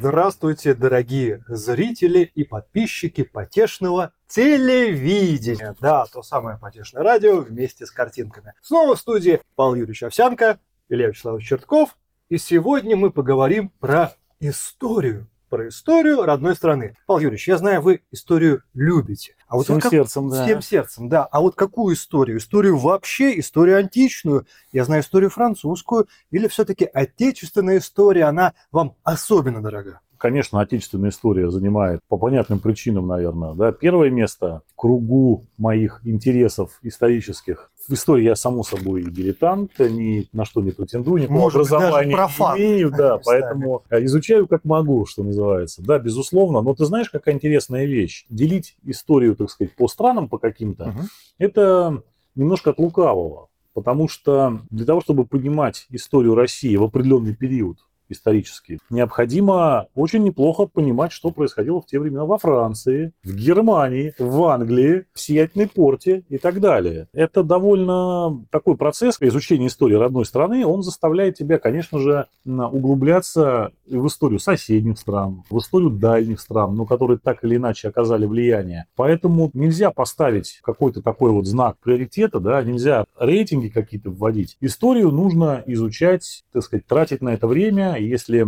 Здравствуйте, дорогие зрители и подписчики потешного телевидения. Да, то самое потешное радио вместе с картинками. Снова в студии Павел Юрьевич Овсянко, Илья Вячеславович Чертков. И сегодня мы поговорим про историю. Про историю родной страны. Павел Юрьевич, я знаю, вы историю любите. А вот всем сердцем, да. А вот какую историю? Историю вообще, историю античную? Я знаю историю французскую. Или все-таки отечественная история, она вам особенно дорога? Конечно, отечественная история занимает по понятным причинам, наверное, да, первое место в кругу моих интересов исторических. В истории я, само собой, дилетант, ни на что не претендую, ни по образованию не имею, да, поэтому изучаю как могу, что называется. Да, безусловно, но ты знаешь, какая интересная вещь. Делить историю, так сказать, по странам, по каким-то, это немножко от лукавого, потому что для того, чтобы понимать историю России в определенный период, исторически, необходимо очень неплохо понимать, что происходило в те времена во Франции, в Германии, в Англии, в Сиятельной Порте и так далее. Это довольно такой процесс изучения истории родной страны, он заставляет тебя, конечно же, углубляться в историю соседних стран, в историю дальних стран, но которые так или иначе оказали влияние. Поэтому нельзя поставить какой-то такой вот знак приоритета, да, нельзя рейтинги какие-то вводить. Историю нужно изучать, так сказать, тратить на это время. Если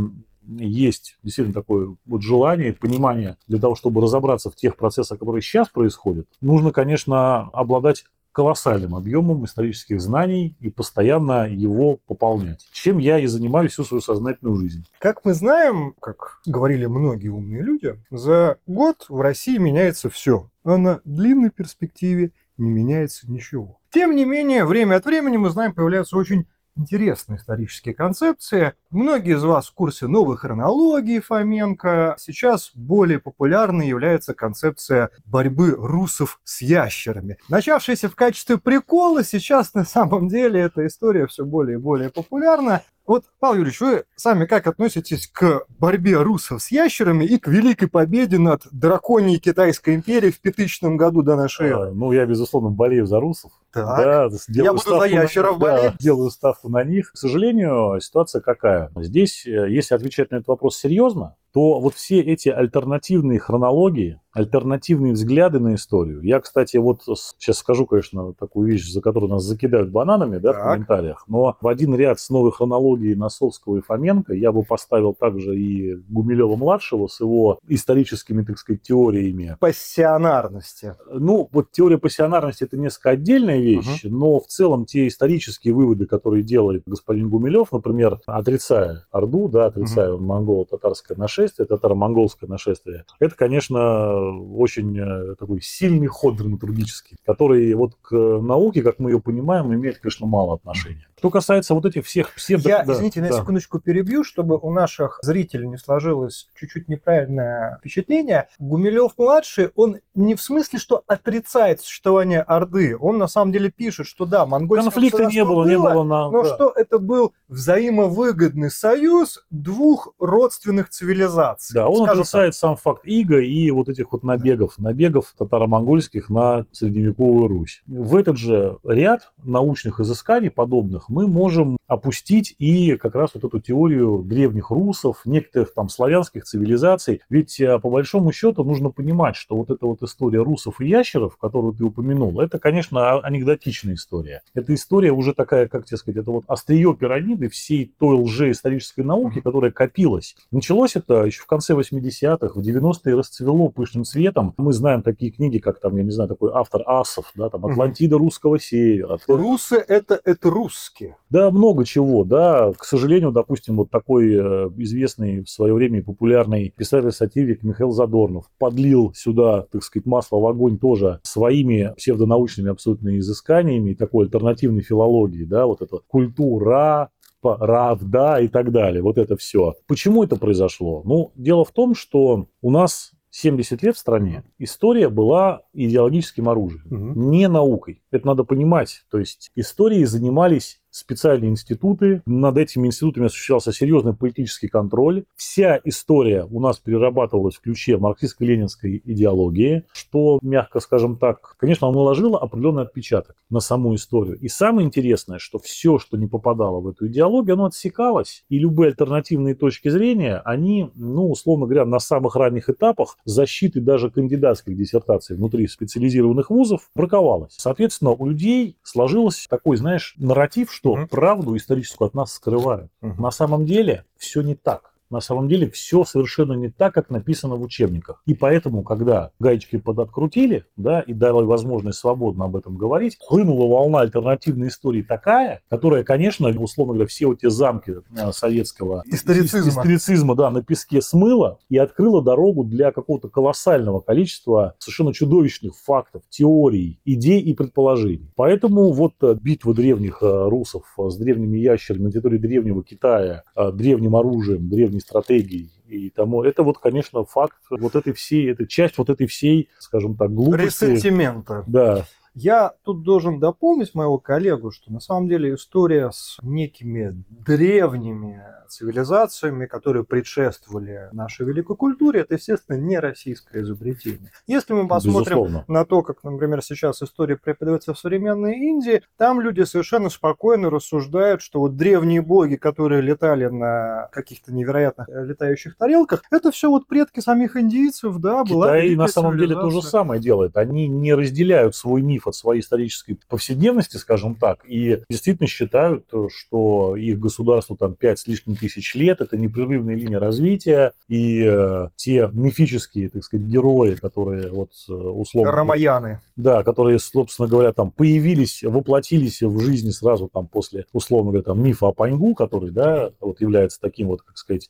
есть действительно такое вот желание и понимание для того, чтобы разобраться в тех процессах, которые сейчас происходят, нужно, конечно, обладать колоссальным объемом исторических знаний и постоянно его пополнять, чем я и занимаюсь всю свою сознательную жизнь. Как мы знаем, как говорили многие умные люди, за год в России меняется все, а на длинной перспективе не меняется ничего. Тем не менее, время от времени, мы знаем, появляются очень интересные исторические концепции. Многие из вас в курсе новой хронологии Фоменко. Сейчас более популярной является концепция борьбы русов с ящерами. Начавшаяся в качестве прикола, сейчас на самом деле эта история все более и более популярна. Вот, Павел Юрьевич, вы сами как относитесь к борьбе русов с ящерами и к великой победе над драконией Китайской империи в 5000 году до нашей эры? Ну, я, безусловно, болею за русов. Так, да, я буду за ящеров болеть. Да, делаю ставку на них. К сожалению, ситуация какая? Здесь, если отвечать на этот вопрос серьезно, то вот все эти альтернативные хронологии, альтернативные взгляды на историю. Я, кстати, вот сейчас скажу, конечно, такую вещь, за которую нас закидают бананами, да, в комментариях, но в один ряд с новой хронологией Носовского и Фоменко я бы поставил также и Гумилева-младшего с его историческими, так сказать, теориями. Пассионарности. Ну, вот теория пассионарности – это несколько отдельная вещь, но в целом те исторические выводы, которые делает господин Гумилев, например, отрицая Орду, да, отрицая монголо-татарское нашествие, татаро-монгольское нашествие, это, конечно, очень такой сильный ход драматургический, который вот к науке, как мы ее понимаем, имеет, конечно, мало отношения. Что касается вот этих всех псевдо... Я, извините, на секундочку перебью, чтобы у наших зрителей не сложилось чуть-чуть неправильное впечатление. Гумилев-младший, он не в смысле, что отрицает существование Орды. Он на самом деле пишет, что да, монгольское конфликта не было, но что это был взаимовыгодный союз двух родственных цивилизаций. Да, он отрицает сам факт ига и вот этих вот набегов татаро-монгольских на средневековую Русь. В этот же ряд научных изысканий подобных мы можем опустить и как раз вот эту теорию древних русов, некоторых там славянских цивилизаций. Ведь по большому счету нужно понимать, что вот эта вот история русов и ящеров, которую ты упомянул, это, конечно, анекдотичная история. Эта история уже такая, как тебе сказать, это вот острие пирамиды всей той лжеисторической науки, которая копилась. Началось это еще в конце 80-х, в 90-е расцвело пышным цветом. Мы знаем такие книги, как там, я не знаю, такой автор Асов, да, там «Атлантида русского севера». Русы – это русские. Да, много чего, да. К сожалению, допустим, вот такой известный в свое время и популярный писатель-сатирик Михаил Задорнов подлил сюда, так сказать, масло в огонь тоже своими псевдонаучными абсолютно изысканиями такой альтернативной филологии, да, вот это культура, правда и так далее, вот это все. Почему это произошло? Ну, дело в том, что у нас 70 лет в стране история была идеологическим оружием, не наукой. Это надо понимать. То есть историей занимались специальные институты. Над этими институтами осуществлялся серьезный политический контроль. Вся история у нас перерабатывалась в ключе марксистско-ленинской идеологии, что, мягко скажем так, конечно, наложило определенный отпечаток на саму историю. И самое интересное, что все, что не попадало в эту идеологию, оно отсекалось. И любые альтернативные точки зрения, они, условно говоря, на самых ранних этапах защиты даже кандидатских диссертаций внутри специализированных вузов браковалось. Соответственно, у людей сложилось такой, нарратив, что правду историческую от нас скрывают. На самом деле все не так. На самом деле все совершенно не так, как написано в учебниках. И поэтому, когда гаечки подоткрутили, и дали возможность свободно об этом говорить, хлынула волна альтернативной истории такая, которая, конечно, условно говоря, все вот те замки советского историцизма на песке смыла и открыла дорогу для какого-то колоссального количества совершенно чудовищных фактов, теорий, идей и предположений. Поэтому битва древних русов с древними ящерами на территории древнего Китая, древним оружием, древним стратегии и тому. Это, конечно, факт этой всей, скажем так, глупости. Ресентимента. Да. Я тут должен дополнить моего коллегу, что на самом деле история с некими древними цивилизациями, которые предшествовали нашей великой культуре, это, естественно, не российское изобретение. Если мы посмотрим на то, как, например, сейчас история преподается в современной Индии, там люди совершенно спокойно рассуждают, что древние боги, которые летали на каких-то невероятных летающих тарелках, это все предки самих индийцев, была великая цивилизация. Китай на самом деле то же самое делает. Они не разделяют свой миф от своей исторической повседневности, скажем так, и действительно считают, что их государству 5 с лишним тысяч лет, это непрерывная линия развития, и те мифические, герои, которые условно... Рамаяны. Да, которые, собственно говоря, появились, воплотились в жизни сразу после, условно говоря, мифа о Паньгу, который, является таким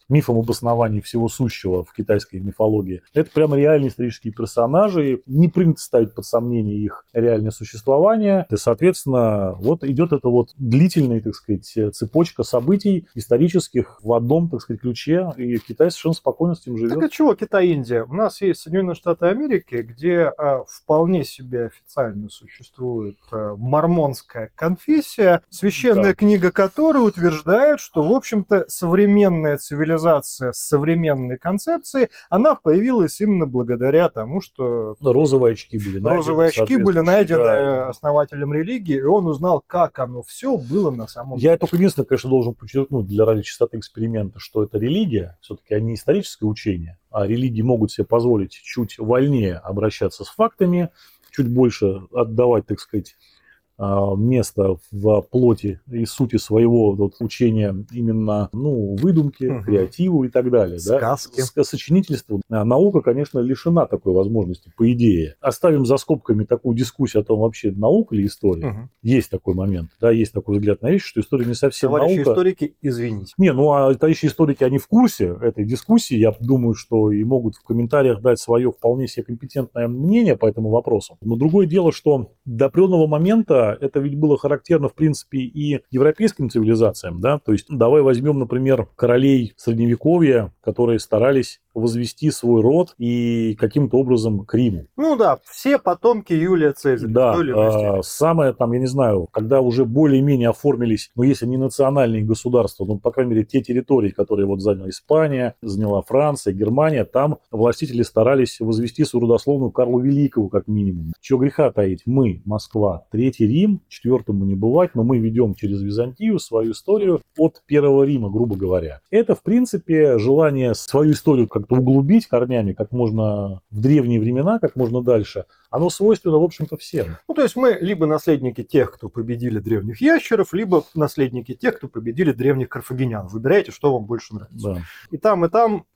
мифом обоснования всего сущего в китайской мифологии. Это прямо реальные исторические персонажи, не принято ставить под сомнение их реальность, существование. И, соответственно, идет эта длительная, цепочка событий исторических в одном, ключе, и Китай совершенно спокойно с этим живет. Так чего Китай-Индия? У нас есть Соединенные Штаты Америки, где вполне себе официально существует мормонская конфессия, священная книга которой утверждает, что, в общем-то, современная цивилизация с современной концепцией, она появилась именно благодаря тому, что... Розовые очки были найден основателем религии, и он узнал, как оно все было на самом деле. Я только единственное, конечно, должен подчеркнуть ради чистоты эксперимента, что это религия, все-таки, а не историческое учение, а религии могут себе позволить чуть вольнее обращаться с фактами, чуть больше отдавать, место в плоти и сути своего учения именно выдумки, креативу и так далее. Сказки. Да? Сочинительству. Наука, конечно, лишена такой возможности, по идее. Оставим за скобками такую дискуссию о том, вообще наука или история. Есть такой момент, есть такой взгляд на вещи, что история не совсем товарищи наука. Товарищи историки, извините. Товарищи историки, они в курсе этой дискуссии, я думаю, что и могут в комментариях дать свое вполне себе компетентное мнение по этому вопросу. Но другое дело, что до определенного момента это ведь было характерно, в принципе, и европейским цивилизациям, То есть давай возьмем, например, королей Средневековья, которые старались возвести свой род и каким-то образом к Риму. Все потомки Юлия Цезаря. Самое когда уже более-менее оформились, если не национальные государства, по крайней мере, те территории, которые заняла Испания, заняла Франция, Германия, там властители старались возвести свою родословную Карлу Великому, как минимум. Чего греха таить? Мы, Москва, Третий Рим, Четвертому не бывать, но мы ведем через Византию свою историю от Первого Рима, грубо говоря. Это, в принципе, желание свою историю как-то углубить корнями как можно в древние времена, как можно дальше, оно свойственно, в общем-то, всем. То есть мы либо наследники тех, кто победили древних ящеров, либо наследники тех, кто победили древних карфагенян. Выбирайте, что вам больше нравится. Да. И там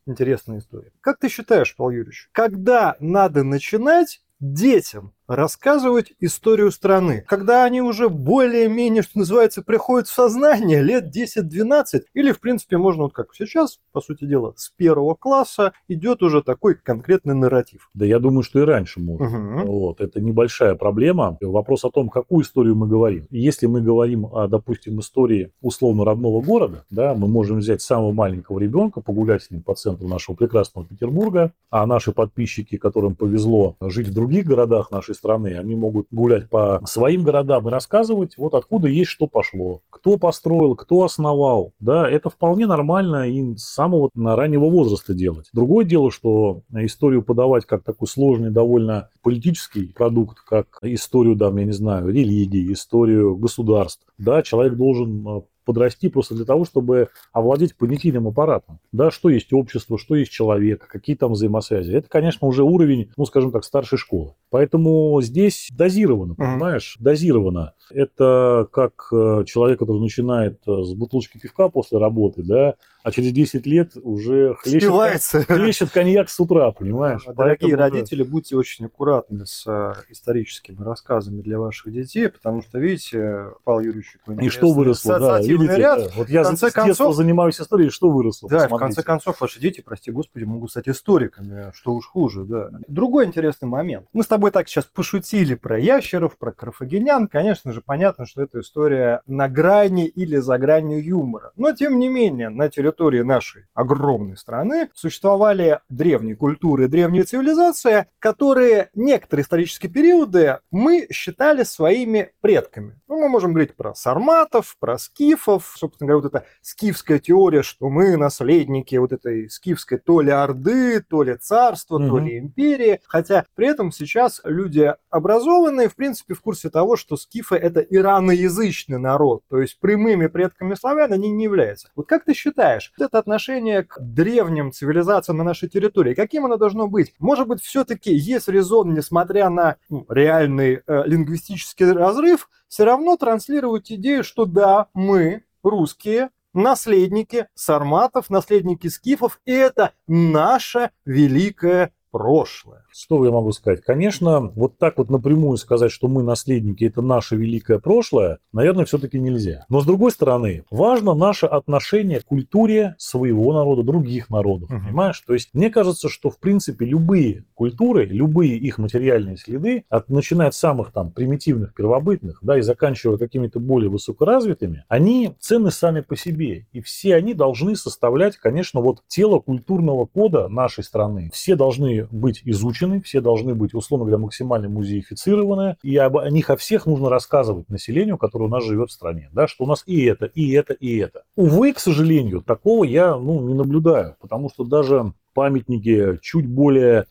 интересная история. Как ты считаешь, Павел Юрьевич, когда надо начинать детям рассказывать историю страны, когда они уже более-менее, что называется, приходят в сознание лет 10-12, или, в принципе, можно, как сейчас, по сути дела, с первого класса идет уже такой конкретный нарратив? Да я думаю, что и раньше можно. Это небольшая проблема. Вопрос о том, какую историю мы говорим. Если мы говорим о, допустим, истории условно родного города, мы можем взять самого маленького ребенка, погулять с ним по центру нашего прекрасного Петербурга, а наши подписчики, которым повезло жить в других городах нашей страны, они могут гулять по своим городам и рассказывать, откуда есть что пошло, кто кто построил, кто основал. Да, это вполне нормально и с самого раннего возраста делать. Другое дело, что историю подавать как такой сложный довольно политический продукт, как историю, там, я не знаю, религии, историю государств. Да, человек должен подрасти просто для того, чтобы овладеть понятийным аппаратом. Да, что есть общество, что есть человек, какие там взаимосвязи. Это, конечно, уже уровень, ну, скажем так, старшей школы. Поэтому здесь дозировано, понимаешь? Дозировано. Это как человек, который начинает с бутылочки пивка после работы, да, а через 10 лет уже хлещет коньяк с утра, понимаешь? Дорогие родители, будьте очень аккуратны с историческими рассказами для ваших детей, потому что, видите, Павел Юрьевич... И что выросло, да. Видите, ряд. Вот я с детства занимаюсь историей, что выросло. Да, посмотрите. В конце концов, ваши дети, прости господи, могут стать историками, что уж хуже, да. Другой интересный момент. Мы с тобой так сейчас пошутили про ящеров, про карфагенян. Конечно же, понятно, что это история на грани или за гранью юмора. Но, тем не менее, на территории нашей огромной страны существовали древние культуры, древние цивилизации, которые некоторые исторические периоды мы считали своими предками. Ну, мы можем говорить про сарматов, про скифов. Собственно говоря, вот эта скифская теория, что мы наследники вот этой скифской то ли орды, то ли царства, то ли империи. Хотя при этом сейчас люди образованные, в принципе, в курсе того, что скифы – это ираноязычный народ, то есть прямыми предками славян они не являются. Вот как ты считаешь, вот это отношение к древним цивилизациям на нашей территории, каким оно должно быть? Может быть, все-таки есть резон, несмотря на реальный лингвистический разрыв, все равно транслировать идею, что да, мы, русские, наследники сарматов, наследники скифов, и это наше великое прошлое. Что я могу сказать? Конечно, вот так вот напрямую сказать, что мы наследники, это наше великое прошлое, наверное, все-таки нельзя. Но, с другой стороны, важно наше отношение к культуре своего народа, других народов, понимаешь? То есть, мне кажется, что, в принципе, любые культуры, любые их материальные следы, начиная от самых там примитивных, первобытных, да, и заканчивая какими-то более высокоразвитыми, они ценны сами по себе. И все они должны составлять, конечно, вот тело культурного кода нашей страны. Все должны быть изучены, все должны быть, условно говоря, максимально музеифицированы, и о них, о всех нужно рассказывать населению, которое у нас живет в стране, да, что у нас и это, и это, и это. Увы, к сожалению, такого я, не наблюдаю, потому что даже памятники чуть более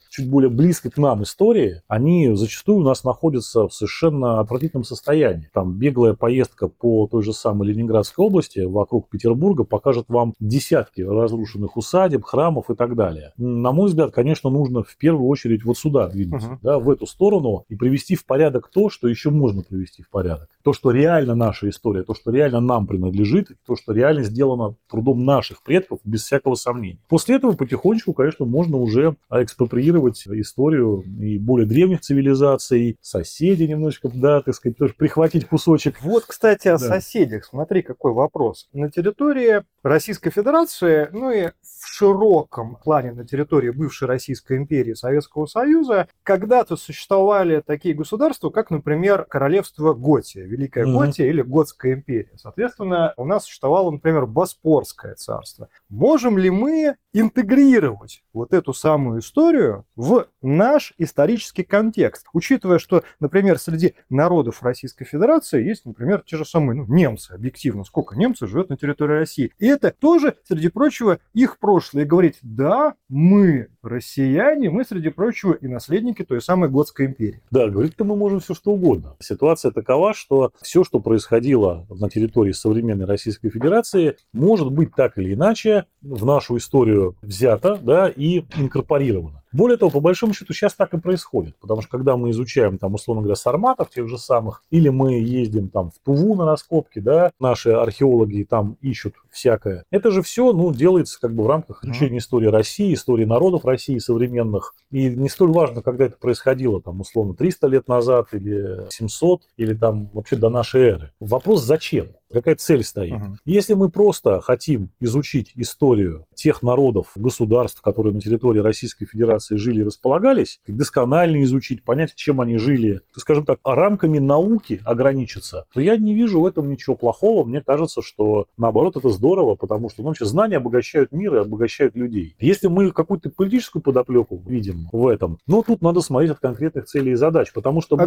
близко к нам истории, они зачастую у нас находятся в совершенно отвратительном состоянии. Там беглая поездка по той же самой Ленинградской области вокруг Петербурга покажет вам десятки разрушенных усадеб, храмов и так далее. На мой взгляд, конечно, нужно в первую очередь вот сюда двигаться, да, в эту сторону и привести в порядок то, что еще можно привести в порядок. То, что реально наша история, то, что реально нам принадлежит, то, что реально сделано трудом наших предков, без всякого сомнения. После этого потихонечку, конечно, можно уже экспроприировать историю и более древних цивилизаций, соседей немножечко, да, так сказать, тоже прихватить кусочек. Вот, кстати, о соседях. Смотри, какой вопрос. На территории Российской Федерации, ну и в широком плане на территории бывшей Российской империи Советского Союза, когда-то существовали такие государства, как, например, Королевство Готия, Великая Готия или Готская империя. Соответственно, у нас существовало, например, Боспорское царство. Можем ли мы интегрировать вот эту самую историю в наш исторический контекст, учитывая, что, например, среди народов Российской Федерации есть, например, те же самые немцы, объективно, сколько немцев живет на территории России. И это тоже, среди прочего, их прошлое. И говорить, да, мы россияне, мы, среди прочего, и наследники той самой Готской империи. Да, говорить-то мы можем все что угодно. Ситуация такова, что все, что происходило на территории современной Российской Федерации, может быть так или иначе в нашу историю взято, да, и инкорпорировано. Более того, по большому счету, сейчас так и происходит, потому что когда мы изучаем, там, условно говоря, сарматов тех же самых, или мы ездим там в Туву на раскопки, да, наши археологи там ищут всякое, это же все, делается как бы в рамках изучения истории России, истории народов России современных, и не столь важно, когда это происходило, там, условно, 300 лет назад, или 700, или там вообще до нашей эры. Вопрос зачем? Какая цель стоит? Если мы просто хотим изучить историю тех народов, государств, которые на территории Российской Федерации жили и располагались, досконально изучить, понять, чем они жили, скажем так, рамками науки ограничиться, то я не вижу в этом ничего плохого. Мне кажется, что наоборот, это здорово. здорово, потому что вообще знания обогащают мир и обогащают людей. Если мы какую-то политическую подоплеку видим в этом, но тут надо смотреть от конкретных целей и задач, потому что мы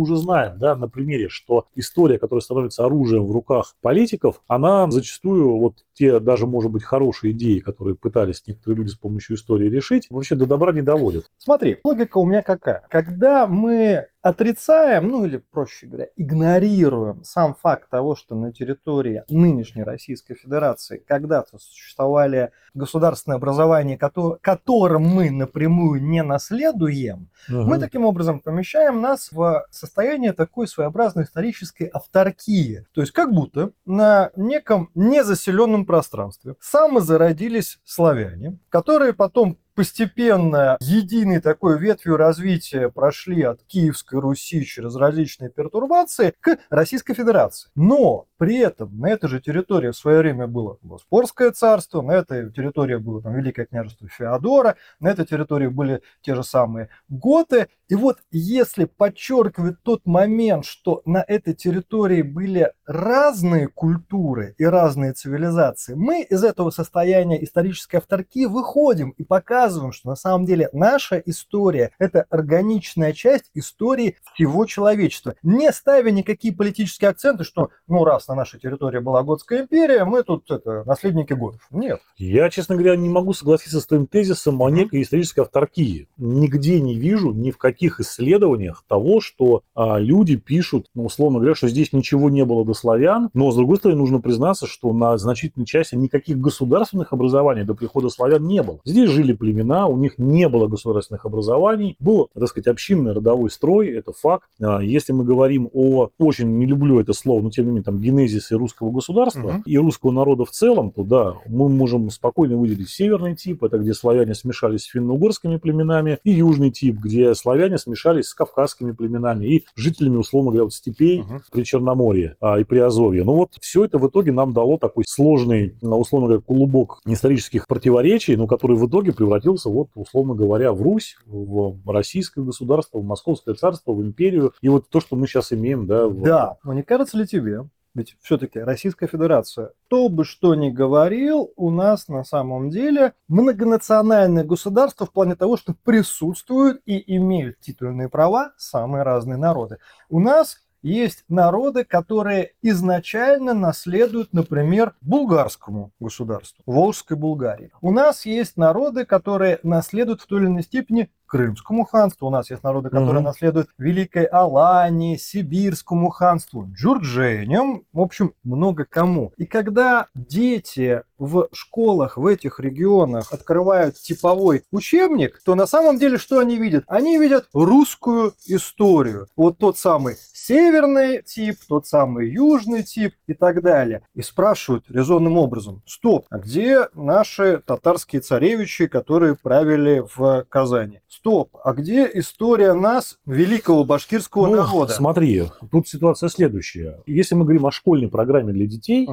уже знаем, да, на примере, что история, которая становится оружием в руках политиков, она зачастую, вот те даже, может быть, хорошие идеи, которые пытались некоторые люди с помощью истории решить, вообще до добра не доводят. Смотри, логика у меня какая. Когда мы отрицаем, ну или, проще говоря, игнорируем сам факт того, что на территории нынешней Российской Федерации когда-то существовали государственные образования, которым мы напрямую не наследуем, мы таким образом помещаем нас в состояние такой своеобразной исторической автаркии. То есть как будто на неком незаселенном пространстве самозародились славяне, которые потом постепенно единой такой ветвью развития прошли от Киевской Руси через различные пертурбации к Российской Федерации. Но при этом на этой же территории в свое время было Боспорское царство, на этой территории было там Великое княжество Феодора, на этой территории были те же самые готы. И вот если подчеркивать тот момент, что на этой территории были разные культуры и разные цивилизации, мы из этого состояния исторической автаркии выходим и показываем, что на самом деле наша история – это органичная часть истории всего человечества, не ставя никакие политические акценты, что, ну, раз на нашей территории была Готская империя, мы тут наследники готов. Нет. Я, честно говоря, не могу согласиться с твоим тезисом о некой исторической автаркии. Нигде не вижу, ни в каких исследованиях того, что люди пишут, ну, условно говоря, что здесь ничего не было до славян, но, с другой стороны, нужно признаться, что на значительной части никаких государственных образований до прихода славян не было. Здесь жили племена, у них не было государственных образований, был, так сказать, общинный родовой строй, это факт. Если мы говорим о, очень не люблю это слово, но тем не менее, там, генезисе русского государства и русского народа в целом, то да, мы можем спокойно выделить северный тип, это где славяне смешались с финно-угорскими племенами, и южный тип, где славяне смешались с кавказскими племенами и жителями, условно говоря, вот степей при Черноморье и при Азовье. Ну вот все это в итоге нам дало такой сложный, условно говоря, клубок исторических противоречий, но который в итоге превратился, вот, условно говоря, в Русь, в российское государство, в Московское царство, в империю. И вот то, что мы сейчас имеем, да. Да, но не кажется ли тебе? Ведь все-таки Российская Федерация, кто бы что ни говорил, у нас на самом деле многонациональное государство в плане того, что присутствуют и имеют титульные права самые разные народы. У нас есть народы, которые изначально наследуют, например, булгарскому государству, Волжской Булгарии. У нас есть народы, которые наследуют в той или иной степени Крымскому ханству. У нас есть народы, которые наследуют Великой Алании, Сибирскому ханству, Джурдженям, в общем, много кому. И когда дети в школах в этих регионах открывают типовой учебник, то на самом деле что они видят? Они видят русскую историю. Вот тот самый северный тип, тот самый южный тип и так далее. И спрашивают резонным образом: стоп, а где наши татарские царевичи, которые правили в Казани? Стоп, а где история нас, великого башкирского народа? Смотри, тут ситуация следующая. Если мы говорим о школьной программе для детей,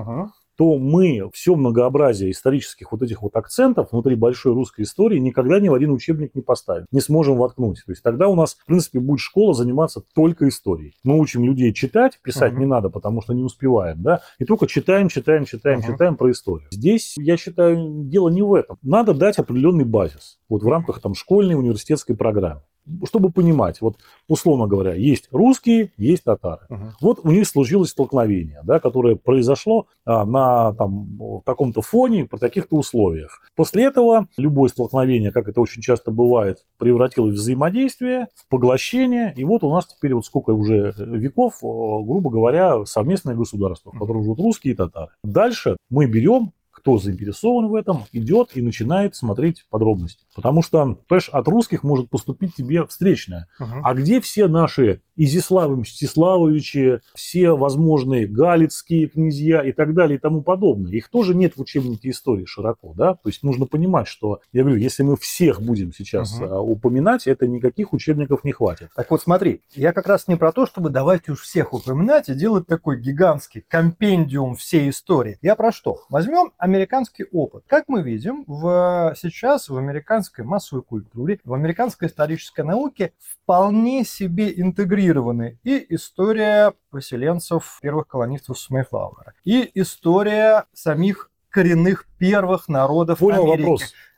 то мы все многообразие исторических вот этих вот акцентов внутри большой русской истории никогда ни в один учебник не поставим, не сможем воткнуть. То есть тогда у нас, в принципе, будет школа заниматься только историей. Мы учим людей читать, писать не надо, потому что не успеваем, да, и только читаем про историю. Здесь, я считаю, дело не в этом. Надо дать определенный базис вот в рамках там школьной, университетской программы. Чтобы понимать, вот, условно говоря, есть русские, есть татары. Вот у них случилось столкновение, да, которое произошло на там, таком-то фоне, при таких-то условиях. После этого любое столкновение, как это очень часто бывает, превратилось в взаимодействие, в поглощение. И вот у нас теперь вот сколько уже веков, грубо говоря, совместное государство, в котором живут русские и татары. Дальше мы берем, кто заинтересован в этом, идет и начинает смотреть подробности. Потому что, понимаешь, от русских может поступить тебе встречная. А где все наши Изяславы, Мстиславовичи, все возможные галицкие князья и так далее и тому подобное? Их тоже нет в учебнике истории широко, да? То есть нужно понимать, что, я говорю, если мы всех будем сейчас упоминать, это никаких учебников не хватит. Так вот смотри, я как раз не про то, чтобы давайте уж всех упоминать и делать такой гигантский компендиум всей истории. Я про что? Возьмем американский опыт. Как мы видим, сейчас в американской массовой культуре, в американской исторической науке вполне себе интегрируется адаптированы и история поселенцев первых колонистов с Мейфлауэра, и история самих коренных первых народов Понял Америки.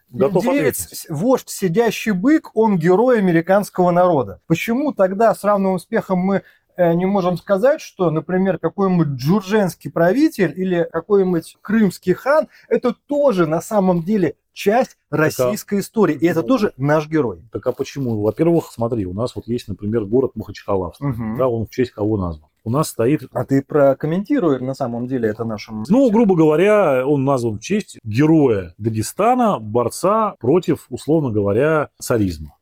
Вопрос. Индеец, вождь, сидящий бык, он герой американского народа. Почему тогда с равным успехом мы не можем сказать, что, например, какой-нибудь джурдженский правитель или какой-нибудь крымский хан, это тоже на самом деле часть российской истории, и это тоже наш герой. Так а почему? Во-первых, смотри, у нас вот есть, например, город Махачкаловск, да, он в честь кого назван? У нас стоит... А ты прокомментируешь на самом деле это нашим... Ну, грубо говоря, он назван в честь героя Дагестана, борца против, условно говоря, царизма.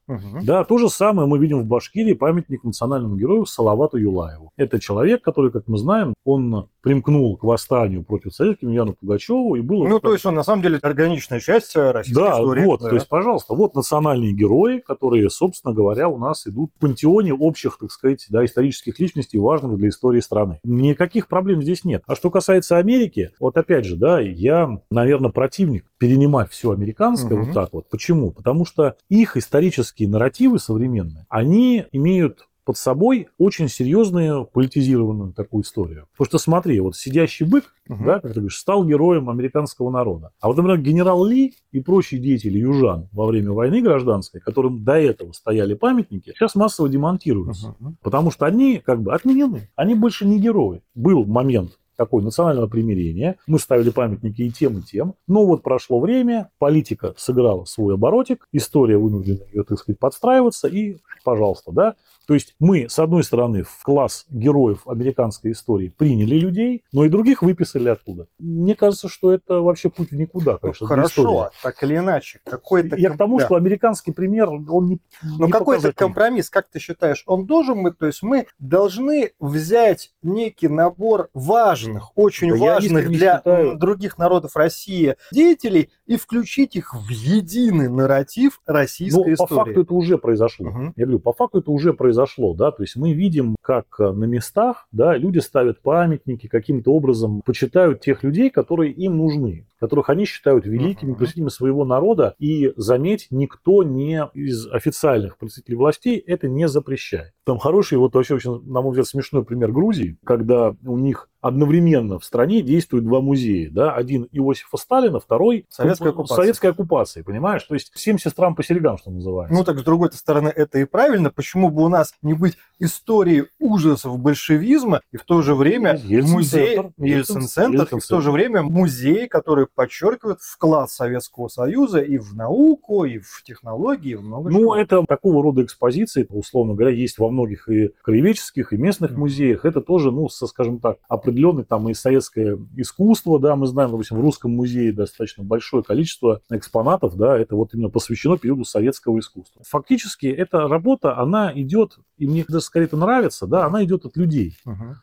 Да, то же самое мы видим в Башкирии памятник национальному герою Салавату Юлаеву. Это человек, который, как мы знаем, он примкнул к восстанию против царя Емельяна Пугачева и был... Ну, то есть он на самом деле органичная часть российской истории. Вот, да, то есть, пожалуйста, вот национальные герои, которые, собственно говоря, у нас идут в пантеоне общих, так сказать, да, исторических личностей, важных для истории страны. Никаких проблем здесь нет. А что касается Америки, вот опять же, да, я, наверное, противник перенимать все американское вот так вот. Почему? Потому что их исторические нарративы современные, они имеют под собой очень серьезную политизированную такую историю. Потому что смотри, вот сидящий бык, да, как ты говоришь, стал героем американского народа. А вот, например, генерал Ли и прочие деятели южан во время войны гражданской, которым до этого стояли памятники, сейчас массово демонтируются. Потому что они как бы отменены, они больше не герои. Был момент такое национальное примирение. Мы ставили памятники и тем, и тем. Но вот прошло время, политика сыграла свой оборотик, история вынуждена ее, так сказать, подстраиваться, и, пожалуйста, да. То есть мы, с одной стороны, в класс героев американской истории приняли людей, но и других выписали оттуда. Мне кажется, что это вообще путь в никуда, конечно, для истории. Хорошо, так или иначе. Какой-то... Я к тому, что американский пример, он не... Но не какой-то компромисс, как ты считаешь, он должен быть? То есть мы должны взять некий набор важных, очень важных для других народов России деятелей и включить их в единый нарратив российской истории. По факту это уже произошло. Я говорю, по факту это уже произошло, да, то есть мы видим, как на местах, да, люди ставят памятники, каким-то образом почитают тех людей, которые им нужны, которых они считают великими представителями своего народа, и, заметь, никто не из официальных представителей властей это не запрещает. Там хороший, вот вообще, на мой взгляд, смешной пример Грузии, когда у них одновременно в стране действуют два музея. Да? Один Иосифа Сталина, второй советской оккупации. Понимаешь? То есть всем сестрам по серьгам, что называется. Ну так, с другой стороны, это и правильно. Почему бы у нас не быть истории ужасов большевизма и в то же время музей, Ельцин-центр, и в то же время музей, который подчеркивает вклад Советского Союза и в науку, и в технологии, и в много чего. Ну, это такого рода экспозиции, условно говоря, есть во многих и краеведческих, и местных музеях. Это тоже, ну, скажем так, определенный там и советское искусство, да, мы знаем, допустим, в Русском музее достаточно большое количество экспонатов, да, это вот именно посвящено периоду советского искусства. Фактически эта работа, она идет, и мне даже скорее это нравится, да, она идет от людей.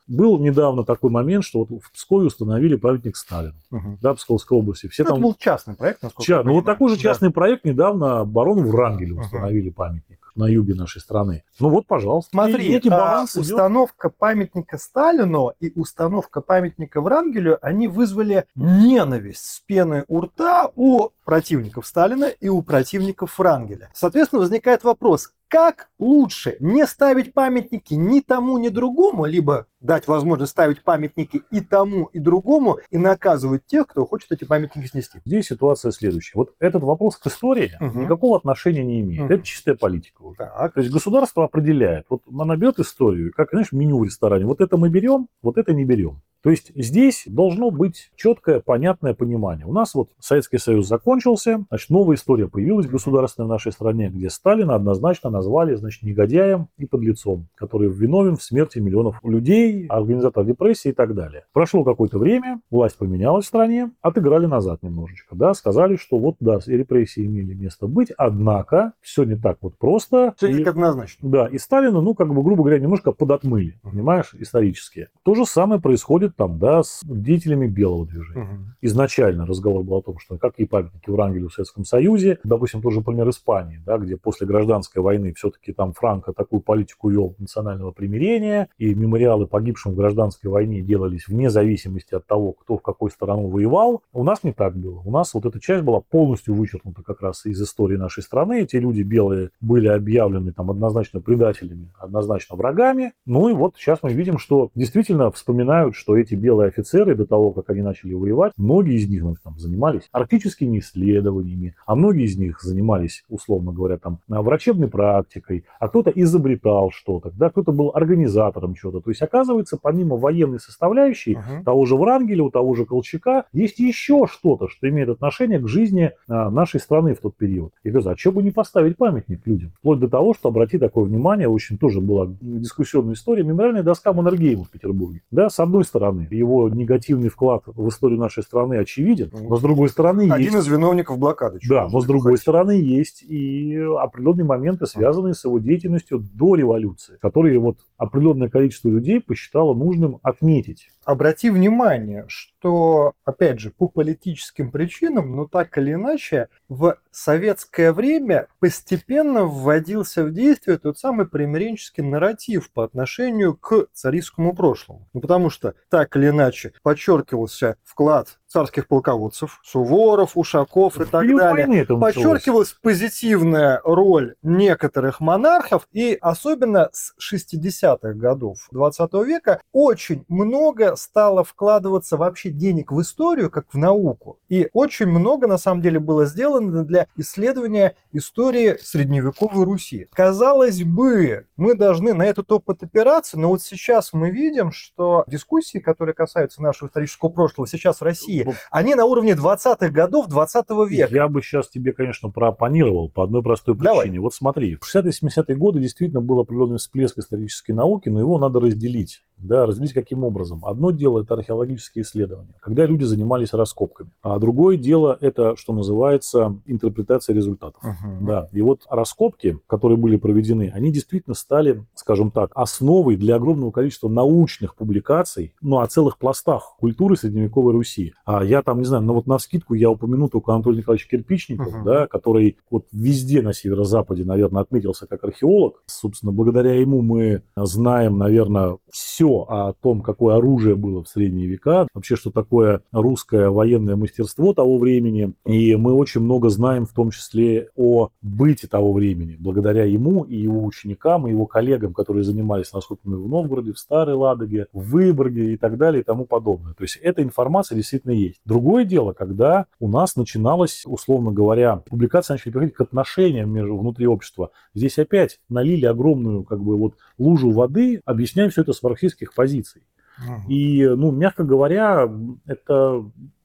Был недавно такой момент, что вот в Пскове установили памятник Сталину, да, Псковской области. Все там... Это был частный проект, насколько я понимаю. Ну, вот такой же частный проект недавно барону Врангелю установили памятник на юге нашей страны. Ну вот, пожалуйста. Смотри, некий баланс идет. Установка памятника Сталину и установка памятника Врангелю, они вызвали ненависть с пеной у рта у противников Сталина и у противников Врангеля. Соответственно, возникает вопрос, как лучше не ставить памятники ни тому, ни другому, либо дать возможность ставить памятники и тому, и другому, и наказывать тех, кто хочет эти памятники снести? Здесь ситуация следующая. Вот этот вопрос к истории никакого отношения не имеет. Это чистая политика уже. То есть государство определяет. Вот она берет историю, как, знаешь, меню в ресторане. Вот это мы берем, вот это не берем. То есть здесь должно быть четкое, понятное понимание. У нас вот Советский Союз закончился, значит, новая история появилась государственная в нашей стране, где Сталина однозначно назвали, значит, негодяем и подлецом, который виновен в смерти миллионов людей, организатор репрессий и так далее. Прошло какое-то время, власть поменялась в стране, отыграли назад немножечко, да, сказали, что вот, да, репрессии имели место быть, однако все не так вот просто. Все не так однозначно. Да, и Сталина, ну, как бы, грубо говоря, немножко подотмыли, понимаешь, исторически. То же самое происходит торгуют там, да, с деятелями белого движения. Угу. Изначально разговор был о том, что как и памятники Врангелю в Советском Союзе, допустим, тоже пример Испании, да, где после гражданской войны все-таки там Франко такую политику вел национального примирения, и мемориалы погибшим в гражданской войне делались вне зависимости от того, кто в какой сторону воевал. У нас не так было. У нас вот эта часть была полностью вычеркнута как раз из истории нашей страны. Те люди белые были объявлены там однозначно предателями, однозначно врагами. Ну и вот сейчас мы видим, что действительно вспоминают, что эти белые офицеры до того, как они начали воевать, многие из них там занимались арктическими исследованиями, а многие из них занимались, условно говоря, там врачебной практикой, а кто-то изобретал что-то, да, кто-то был организатором чего-то. То есть, оказывается, помимо военной составляющей того же Врангеля, у того же Колчака, есть еще что-то, что имеет отношение к жизни нашей страны в тот период. И говорю, а что бы не поставить памятник людям? Вплоть до того, что, обрати такое внимание, очень тоже была дискуссионная история, мемориальная доска Маннергейма в Петербурге. Да, с одной стороны, его негативный вклад в историю нашей страны очевиден, но с другой стороны... Один из виновников блокады. Да, но с другой стороны есть и определенные моменты, связанные с его деятельностью до революции, которые вот определенное количество людей посчитало нужным отметить. Обрати внимание, что, опять же, по политическим причинам, но так или иначе, в советское время постепенно вводился в действие тот самый примиренческий нарратив по отношению к царистскому прошлому. Ну, потому что, так или иначе, подчеркивался вклад царских полководцев, Суворов, Ушаков и так далее. Подчеркивалась позитивная роль некоторых монархов, и особенно с 60-х годов 20 века очень много стало вкладываться вообще денег в историю, как в науку. И очень много, на самом деле, было сделано для исследования истории средневековой Руси. Казалось бы, мы должны на этот опыт опираться, но вот сейчас мы видим, что дискуссии, которые касаются нашего исторического прошлого, сейчас в России, они на уровне 20-х годов 20 века. Я бы сейчас тебе, конечно, проопонировал по одной простой причине. Давай. Вот смотри, в 60-70-е годы действительно был определенный всплеск исторической науки, но его надо разделить. Да, разделить каким образом? Одно дело – это археологические исследования, когда люди занимались раскопками. А другое дело – это, что называется, интерпретация результатов. Да. И вот раскопки, которые были проведены, они действительно стали, скажем так, основой для огромного количества научных публикаций, ну, о целых пластах культуры средневековой Руси. А я там, не знаю, но вот навскидку я упомяну только Анатолия Николаевича Кирпичникова, да, который вот везде на северо-западе, наверное, отметился как археолог. Собственно, благодаря ему мы знаем, наверное, все о том, какое оружие было в средние века, вообще, что такое русское военное мастерство того времени. И мы очень много знаем, в том числе, о быте того времени, благодаря ему и его ученикам, и его коллегам, которые занимались раскопками в Новгороде, в Старой Ладоге, в Выборге и так далее, и тому подобное. То есть, эта информация действительно есть. Другое дело, когда у нас начиналась, условно говоря, публикация начали переходить к отношениям между внутри общества. Здесь опять налили огромную, как бы, вот лужу воды, объясняем все это с марксистских позиций. И, ну, мягко говоря, это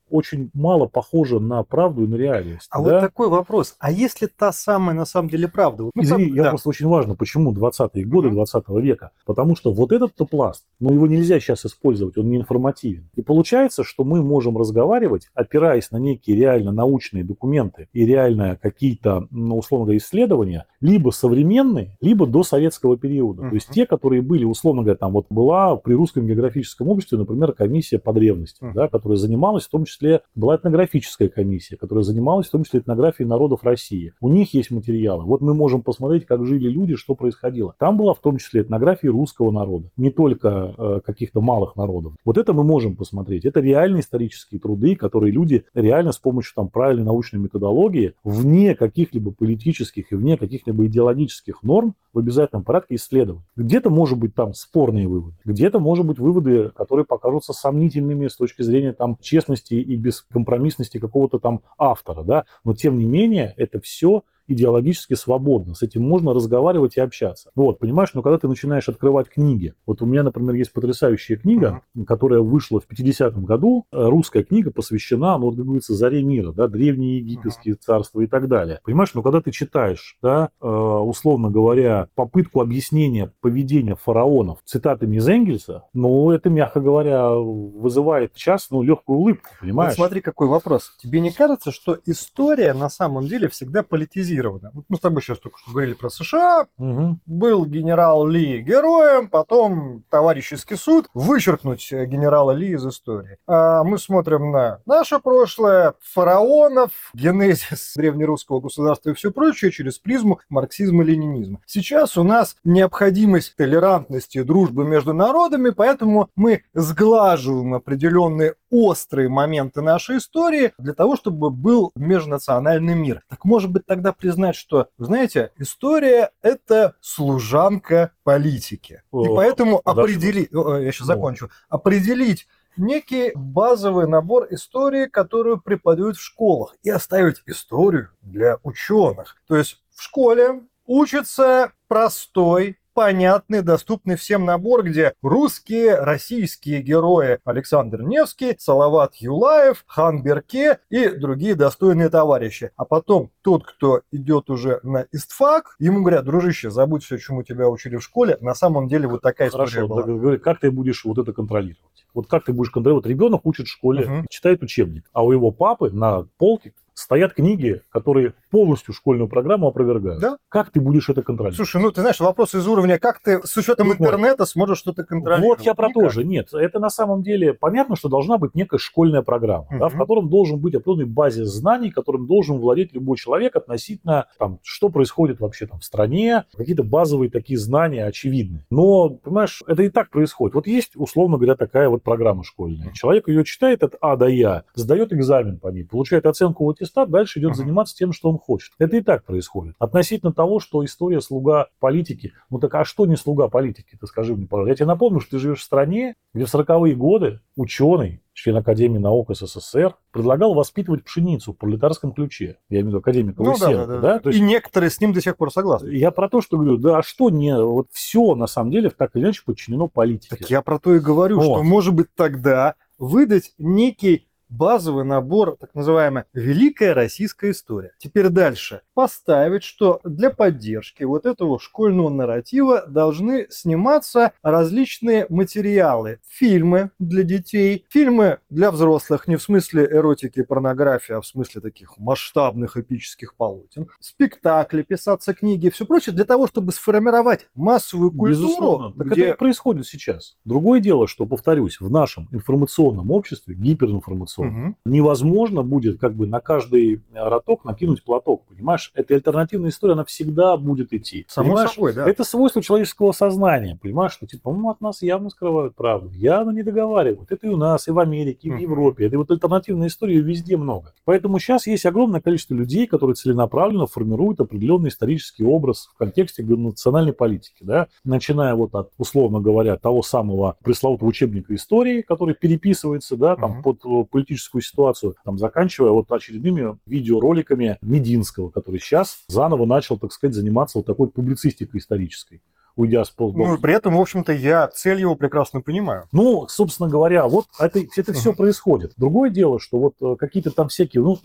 очень мало похоже на правду и на реальность. А да? Вот такой вопрос. А если та самая на самом деле правда? Ну, извини, там, я просто очень важно, почему 20-е годы 20 века? Потому что вот этот-то пласт, ну, его нельзя сейчас использовать, он не информативен. И получается, что мы можем разговаривать, опираясь на некие реально научные документы и реально какие-то, ну, условно говоря, исследования, либо современные, либо до советского периода. То есть те, которые были, условно говоря, там вот была при Русском географическом обществе, например, комиссия по древности, да, которая занималась в том числе была этнографическая комиссия, которая занималась в том числе этнографией народов России. У них есть материалы. Вот мы можем посмотреть, как жили люди, что происходило. Там была в том числе этнография русского народа, не только каких-то малых народов. Вот это мы можем посмотреть. Это реальные исторические труды, которые люди реально с помощью там правильной научной методологии вне каких-либо политических и вне каких-либо идеологических норм в обязательном порядке исследовали. Где-то, может быть, там спорные выводы, где-то, может быть, выводы, которые покажутся сомнительными с точки зрения там честности и бескомпромиссности какого-то там автора, да, но тем не менее это все идеологически свободно, с этим можно разговаривать и общаться. Вот, понимаешь, но когда ты начинаешь открывать книги, вот у меня, например, есть потрясающая книга, которая вышла в 50-м году, русская книга посвящена, ну, вот, как говорится, заре мира, да, древние египетские царства и так далее. Понимаешь, но когда ты читаешь, да, условно говоря, попытку объяснения поведения фараонов цитатами из Энгельса, ну, это, мягко говоря, вызывает сейчас, ну, легкую улыбку, понимаешь? Вот смотри, какой вопрос. Тебе не кажется, что история на самом деле всегда политизируется? политизированы. Вот мы с тобой сейчас только что говорили про США. Угу. Был генерал Ли героем, потом товарищеский суд. Вычеркнуть генерала Ли из истории. А мы смотрим на наше прошлое, фараонов, генезис древнерусского государства и все прочее через призму марксизма и ленинизма. Сейчас у нас необходимость толерантности и дружбы между народами, поэтому мы сглаживаем определенные острые моменты нашей истории для того, чтобы был межнациональный мир. Так может быть тогда признать, что, знаете, история – это служанка политики. О, и поэтому определить... Я сейчас закончу. Определить некий базовый набор истории, которую преподают в школах, и оставить историю для ученых. То есть в школе учится простой, понятный, доступный всем набор, где русские, российские герои Александр Невский, Салават Юлаев, хан Берке и другие достойные товарищи. А потом тот, кто идет уже на истфак, ему говорят: дружище, забудь все, чему тебя учили в школе, на самом деле вот такая история была. Хорошо, как ты будешь вот это контролировать? Вот как ты будешь контролировать? Ребенок учит в школе, читает учебник, а у его папы на полке стоят книги, которые полностью школьную программу опровергают. Да? Как ты будешь это контролировать? Слушай, ну ты знаешь, вопрос из уровня, как ты с учетом интернета сможешь что-то контролировать. Вот я про то же. Нет, это на самом деле понятно, что должна быть некая школьная программа, да, в котором должен быть определенный базис знаний, которым должен владеть любой человек относительно, там, что происходит вообще там в стране, какие-то базовые такие знания очевидные. Но, понимаешь, это и так происходит. Вот есть, условно говоря, такая вот программа школьная. Человек ее читает от А до Я, сдает экзамен по ней, получает оценку вот дальше идет заниматься тем, что он хочет. Это и так происходит. Относительно того, что история слуга политики. Ну так а что не слуга политики? Ты скажи мне, пожалуйста. Я тебе напомню, что ты живешь в стране, где в 40-е годы ученый, член Академии наук СССР, предлагал воспитывать пшеницу в пролетарском ключе. Я имею в виду академика Лысенко. Да? То есть, и некоторые с ним до сих пор согласны. Я про то, что говорю, да, а что не... Вот все, на самом деле, так или иначе подчинено политике. Так я про то и говорю, вот. Что, может быть, тогда выдать некий базовый набор, так называемая «Великая российская история». Теперь дальше. Поставить, что для поддержки вот этого школьного нарратива должны сниматься различные материалы. Фильмы для детей, фильмы для взрослых, не в смысле эротики и порнографии, а в смысле таких масштабных эпических полотен. Спектакли, писаться книги и все прочее, для того, чтобы сформировать массовую культуру. Безусловно. Так где... это и происходит сейчас. Другое дело, что, повторюсь, в нашем информационном обществе, гиперинформационном, невозможно будет как бы на каждый роток накинуть платок, понимаешь? Эта альтернативная история, она всегда будет идти. Само собой, да. Это свойство человеческого сознания, понимаешь? Что типа, ну, от нас явно скрывают правду, явно не договаривают. Это и у нас, и в Америке, и в Европе. Это вот альтернативная история, везде много. Поэтому сейчас есть огромное количество людей, которые целенаправленно формируют определенный исторический образ в контексте национальной политики, да? Начиная вот от, условно говоря, того самого пресловутого учебника истории, который переписывается, да, там, под политическую ситуацию, там, заканчивая вот очередными видеороликами Мединского, который сейчас заново начал, так сказать, заниматься вот такой публицистикой исторической, уйдя с полгода. Ну, при этом, в общем-то, я цель его прекрасно понимаю. Ну, собственно говоря, вот это все происходит. Другое дело, что вот какие-то там всякие, ну,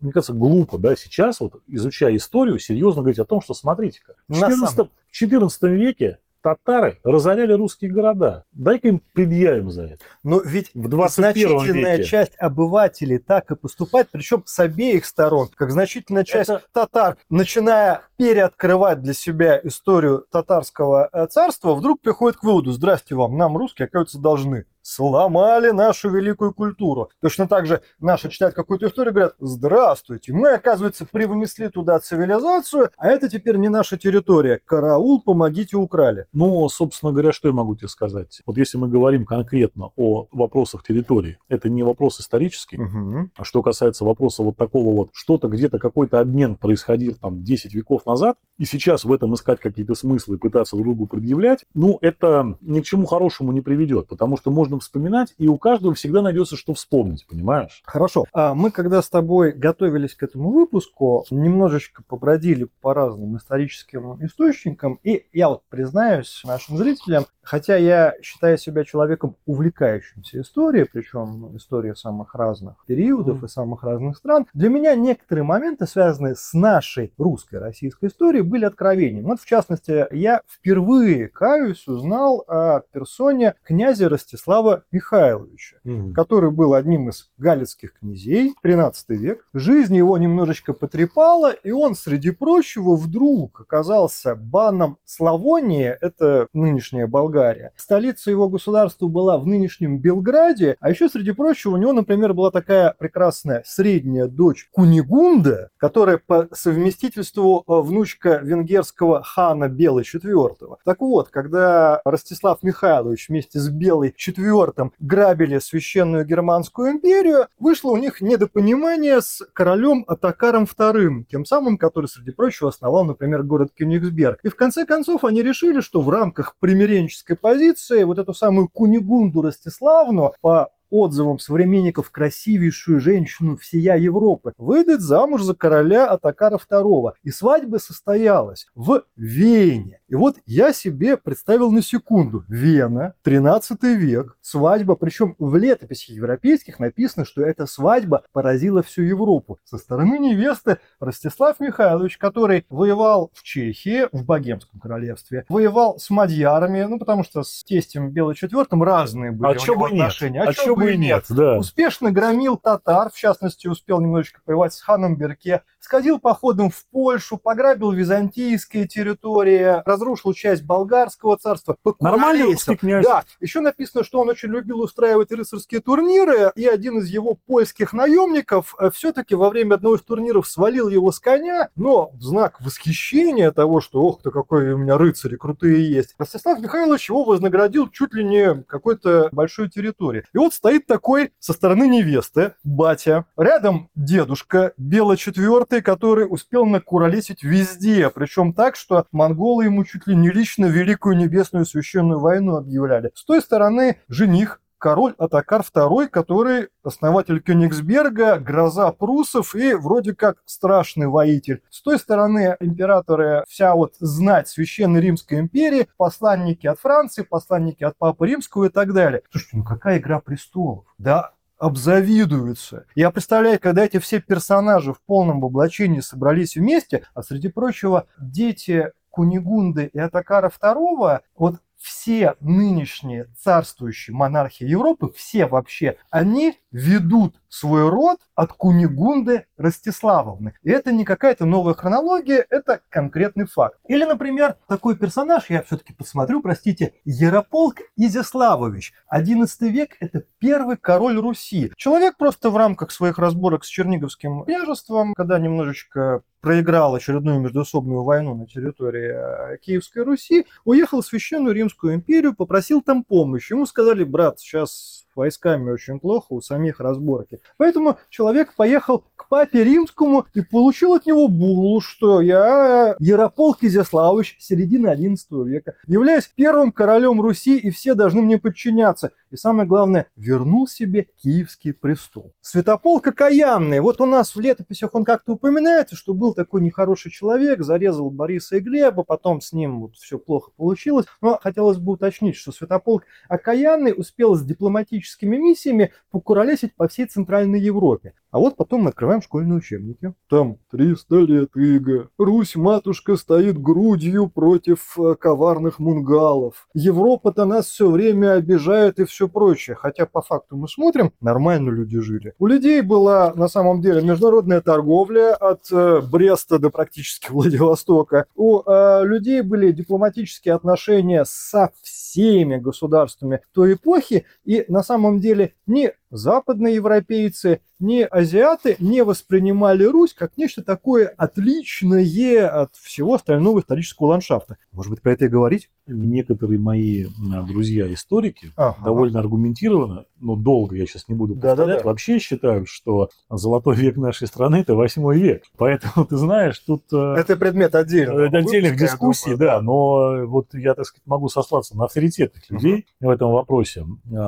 мне кажется, глупо, да, сейчас, вот, изучая историю, серьезно говорить о том, что, смотрите-ка, в 14 веке татары разоряли русские города. Дай-ка им предъявим за это. Но ведь в 21 значительная веке часть обывателей так и поступает, причем с обеих сторон. Как значительная часть татар, начиная переоткрывать для себя историю татарского царства, вдруг приходит к выводу: здрасте вам, нам русские, оказывается, должны. Сломали нашу великую культуру. Точно так же наши читают какую-то историю и говорят: здравствуйте, мы, оказывается, привнесли туда цивилизацию, а это теперь не наша территория. Караул, помогите, украли. Ну, собственно говоря, что я могу тебе сказать? Вот если мы говорим конкретно о вопросах территории, это не вопрос исторический. А что касается вопроса вот такого вот, что-то где-то, какой-то обмен происходил там 10 веков назад, и сейчас в этом искать какие-то смыслы и пытаться друг другу предъявлять, ну, это ни к чему хорошему не приведет, потому что можно вспоминать, и у каждого всегда найдется, что вспомнить, понимаешь? Хорошо. А мы, когда с тобой готовились к этому выпуску, немножечко побродили по разным историческим источникам, и я вот признаюсь нашим зрителям, Хотя я считаю себя человеком, увлекающимся историей, причем историей самых разных периодов и самых разных стран, для меня некоторые моменты, связанные с нашей русской, российской историей, были откровением. Вот, в частности, я впервые, каюсь, узнал о персоне князя Ростислава Михайловича, который был одним из галицких князей, 13 век. Жизнь его немножечко потрепала, и он, среди прочего, вдруг оказался баном Славонии, это нынешняя Болгария. Столица его государства была в нынешнем Белграде, а еще, среди прочего, у него, например, была такая прекрасная средняя дочь Кунигунда, которая по совместительству внучка венгерского хана Белы IV. Так вот, когда Ростислав Михайлович вместе с Белой IV грабили Священную Германскую империю, вышло у них недопонимание с королем Отакаром II, тем самым, который, среди прочего, основал, например, город Кёнигсберг. И в конце концов они решили, что в рамках примиренческой позиции вот эту самую Кунигунду Ростиславну, по отзывам современников, красивейшую женщину всея Европы, выдать замуж за короля Отакара II. И свадьба состоялась в Вене. И вот я себе представил на секунду. Вена, 13 век, свадьба, причем в летописях европейских написано, что эта свадьба поразила всю Европу. Со стороны невесты Ростислав Михайлович, который воевал в Чехии, в Богемском королевстве, воевал с мадьярами, ну потому что с тестем Белым IV разные были отношения. Да. Успешно громил татар, в частности, успел немножечко воевать с ханом Берке, сходил походом в Польшу, пограбил византийские территории, разрушил часть болгарского царства. Нормальный князь. Да. Еще написано, что он очень любил устраивать рыцарские турниры, и один из его польских наемников все-таки во время одного из турниров свалил его с коня, но в знак восхищения того, что ох ты, какой у меня рыцари крутые есть, Ростислав Михайлович его вознаградил чуть ли не какой-то большой территории. И вот стоит такой со стороны невесты, батя, рядом дедушка Бела IV, который успел накуролесить везде, причем так, что монголы ему чуть ли не лично Великую Небесную Священную Войну объявляли. С той стороны жених, король Отакар II, который основатель Кёнигсберга, гроза пруссов и вроде как страшный воитель. С той стороны императоры, вся вот знать Священной Римской империи, посланники от Франции, посланники от Папы Римского и так далее. Слушайте, ну какая игра престолов? Да, обзавидуются. Я представляю, когда эти все персонажи в полном облачении собрались вместе, а среди прочего дети Кунигунды и Отакара II, вот все нынешние царствующие монархи Европы, все вообще, они ведут свой род от Кунигунды Ростиславовны. И это не какая-то новая хронология, это конкретный факт. Или, например, такой персонаж, я все-таки посмотрю, простите, Ярополк Изяславович. 11 век – это первый король Руси. Человек просто в рамках своих разборок с Черниговским княжеством, когда немножечко проиграл очередную междоусобную войну на территории Киевской Руси, уехал в Священную Римскую империю, попросил там помощи. Ему сказали: брат, сейчас войсками очень плохо, у самих разборки. Поэтому человек поехал к папе римскому и получил от него буллу, что я, Ярополк Изяславович, середины 11 века, являюсь первым королем Руси, и все должны мне подчиняться. И самое главное, вернул себе киевский престол. Святополк Окаянный. Вот у нас в летописях он как-то упоминается, что был такой нехороший человек, зарезал Бориса и Глеба, потом с ним вот все плохо получилось. Но хотелось бы уточнить, что Святополк Окаянный успел с дипломатическими миссиями покуролесить по всей Центральной Европе. А вот потом мы открываем школьные учебники. Там 300 лет ига. Русь-матушка стоит грудью против коварных мунгалов. Европа-то нас все время обижает и все прочее. Хотя по факту мы смотрим, нормально люди жили. У людей была на самом деле международная торговля от Бреста до практически Владивостока. У людей были дипломатические отношения со всеми государствами той эпохи. И на самом деле не западные европейцы, ни азиаты не воспринимали Русь как нечто такое отличное от всего остального исторического ландшафта. Может быть, про это и говорить? Некоторые мои друзья-историки довольно аргументированно, но долго я сейчас не буду повторять, вообще считают, что золотой век нашей страны – это 8 век. Поэтому, ты знаешь, тут… Это предмет отдельных дискуссий, да. Но вот я, так сказать, могу сослаться на авторитетных людей в этом вопросе.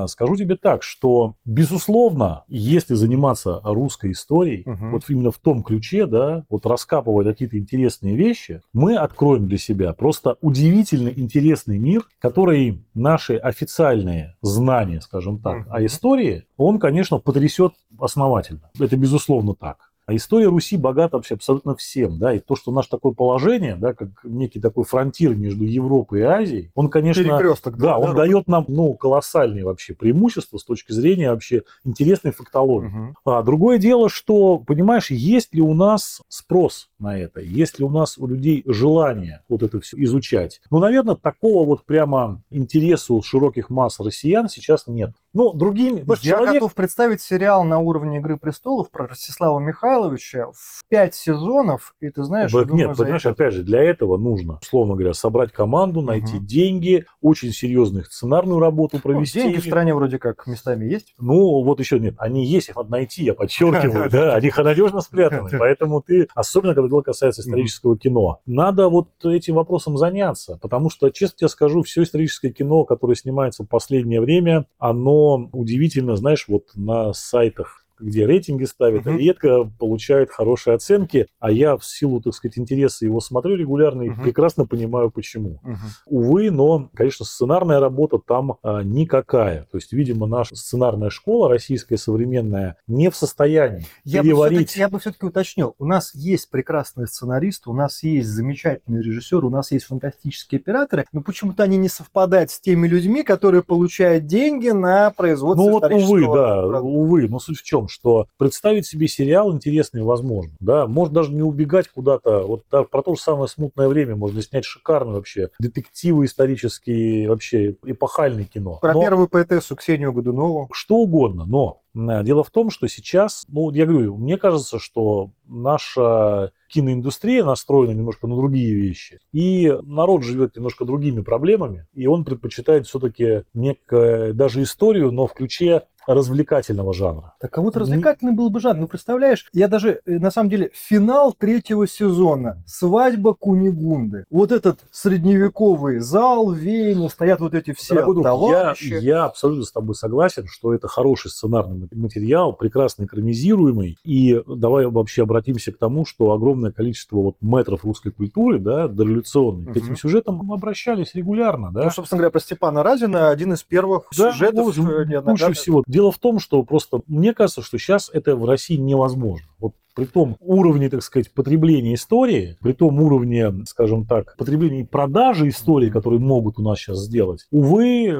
Скажу тебе так, что, без безусловно, если заниматься русской историей, вот именно в том ключе, да, вот раскапывая какие-то интересные вещи, мы откроем для себя просто удивительно интересный мир, который наши официальные знания, скажем так, о истории, он, конечно, потрясет основательно. Это безусловно так. А история Руси богата вообще абсолютно всем, да, и то, что наше такое положение, да, как некий такой фронтир между Европой и Азией, он, конечно, перекресток, да, он дает нам, ну, колоссальные вообще преимущества с точки зрения вообще интересной фактологии. А другое дело, что, понимаешь, есть ли у нас спрос на это, есть ли у нас у людей желание вот это все изучать? Ну, наверное, такого вот прямо интереса у широких масс россиян сейчас нет. Ну, другими... Я готов представить сериал на уровне «Игры престолов» про Ростислава Михайловича в 5 сезонов, и ты знаешь... Нет, понимаешь, опять же, для этого нужно, условно говоря, собрать команду, найти деньги, очень серьезную сценарную работу провести. Ну, деньги в стране вроде как местами есть. Ну, вот еще нет, они есть, их надо найти, я подчеркиваю, да, они надежно спрятаны, поэтому ты, особенно когда дело касается исторического кино, надо вот этим вопросом заняться, потому что, честно тебе скажу, все историческое кино, которое снимается в последнее время, оно удивительно, знаешь, вот на сайтах, где рейтинги ставят, редко получают хорошие оценки, а я в силу, так сказать, интереса его смотрю регулярно и прекрасно понимаю, почему. Увы, но, конечно, сценарная работа там никакая. То есть, видимо, наша сценарная школа, российская современная, не в состоянии переварить... Я бы все-таки уточнил. У нас есть прекрасные сценаристы, у нас есть замечательные режиссеры, у нас есть фантастические операторы, но почему-то они не совпадают с теми людьми, которые получают деньги на производство исторического... Ну вот, увы, да, увы. Но суть в чем? Что представить себе сериал интересный возможно, да, может даже не убегать куда-то, вот про то же самое «Смутное время» можно снять шикарно вообще, детективы исторические, вообще эпохальное кино. Про первую поэтессу Ксению Годунову. Что угодно, но дело в том, что сейчас, ну, я говорю, мне кажется, что наша киноиндустрия настроена немножко на другие вещи, и народ живет немножко другими проблемами, и он предпочитает все-таки некую даже историю, но в ключе развлекательного жанра. Так а вот развлекательный был бы жанр. Ну, представляешь, я даже, на самом деле, финал 3-го сезона, свадьба Кунигунды. Вот этот средневековый зал, веяния, стоят вот эти все товарищи. Я абсолютно с тобой согласен, что это хороший сценарный материал, прекрасно экранизируемый. И давай вообще обратимся к тому, что огромное количество вот мэтров русской культуры, да, дореволюционной, к этим сюжетам обращались регулярно, да. Ну, собственно говоря, про Степана Разина один из первых сюжетов. Куча всего. Дело в том, что просто мне кажется, что сейчас это в России невозможно. Вот при том уровне, так сказать, потребления истории, при том уровне, скажем так, потребления и продажи истории, которые могут у нас сейчас сделать, увы,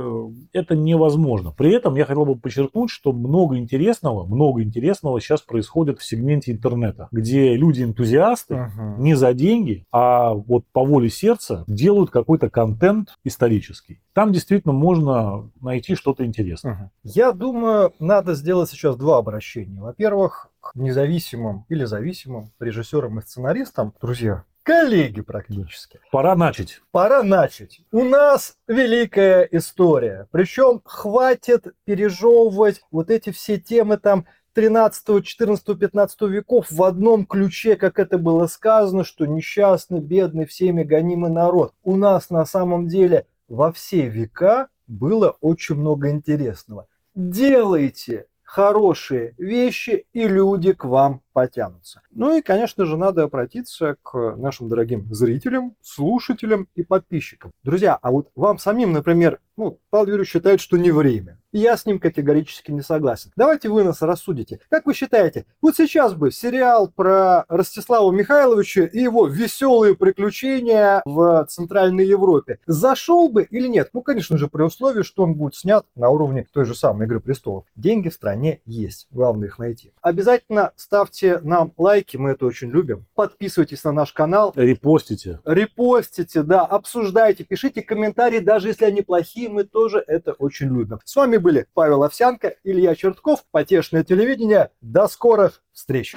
это невозможно. При этом я хотел бы подчеркнуть, что много интересного сейчас происходит в сегменте интернета, где люди-энтузиасты не за деньги, а вот по воле сердца делают какой-то контент исторический. Там действительно можно найти что-то интересное. Я думаю, надо сделать сейчас 2 обращения. Во-первых, к независимым или зависимым режиссерам и сценаристам, друзья, коллеги практически. Пора начать. У нас великая история. Причем хватит пережевывать вот эти все темы там 13, 14, 15 веков в одном ключе, как это было сказано, что несчастный, бедный, всеми гонимый народ. У нас на самом деле во все века было очень много интересного. Делайте хорошие вещи, и люди к вам потянутся. Ну и, конечно же, надо обратиться к нашим дорогим зрителям, слушателям и подписчикам. Друзья, а вот вам самим, например, Павел Юрьевич считает, что не время. Я с ним категорически не согласен. Давайте вы нас рассудите. Как вы считаете, вот сейчас бы сериал про Ростислава Михайловича и его веселые приключения в Центральной Европе зашел бы или нет? Ну, конечно же, при условии, что он будет снят на уровне той же самой «Игры престолов». Деньги в стране есть, главное их найти. Обязательно ставьте нам лайки, мы это очень любим. Подписывайтесь на наш канал. Репостите, да, обсуждайте, пишите комментарии, даже если они плохие, мы тоже это очень любим. С вами были Павел Овсянко, Илья Чертков, Потешное телевидение. До скорых встреч!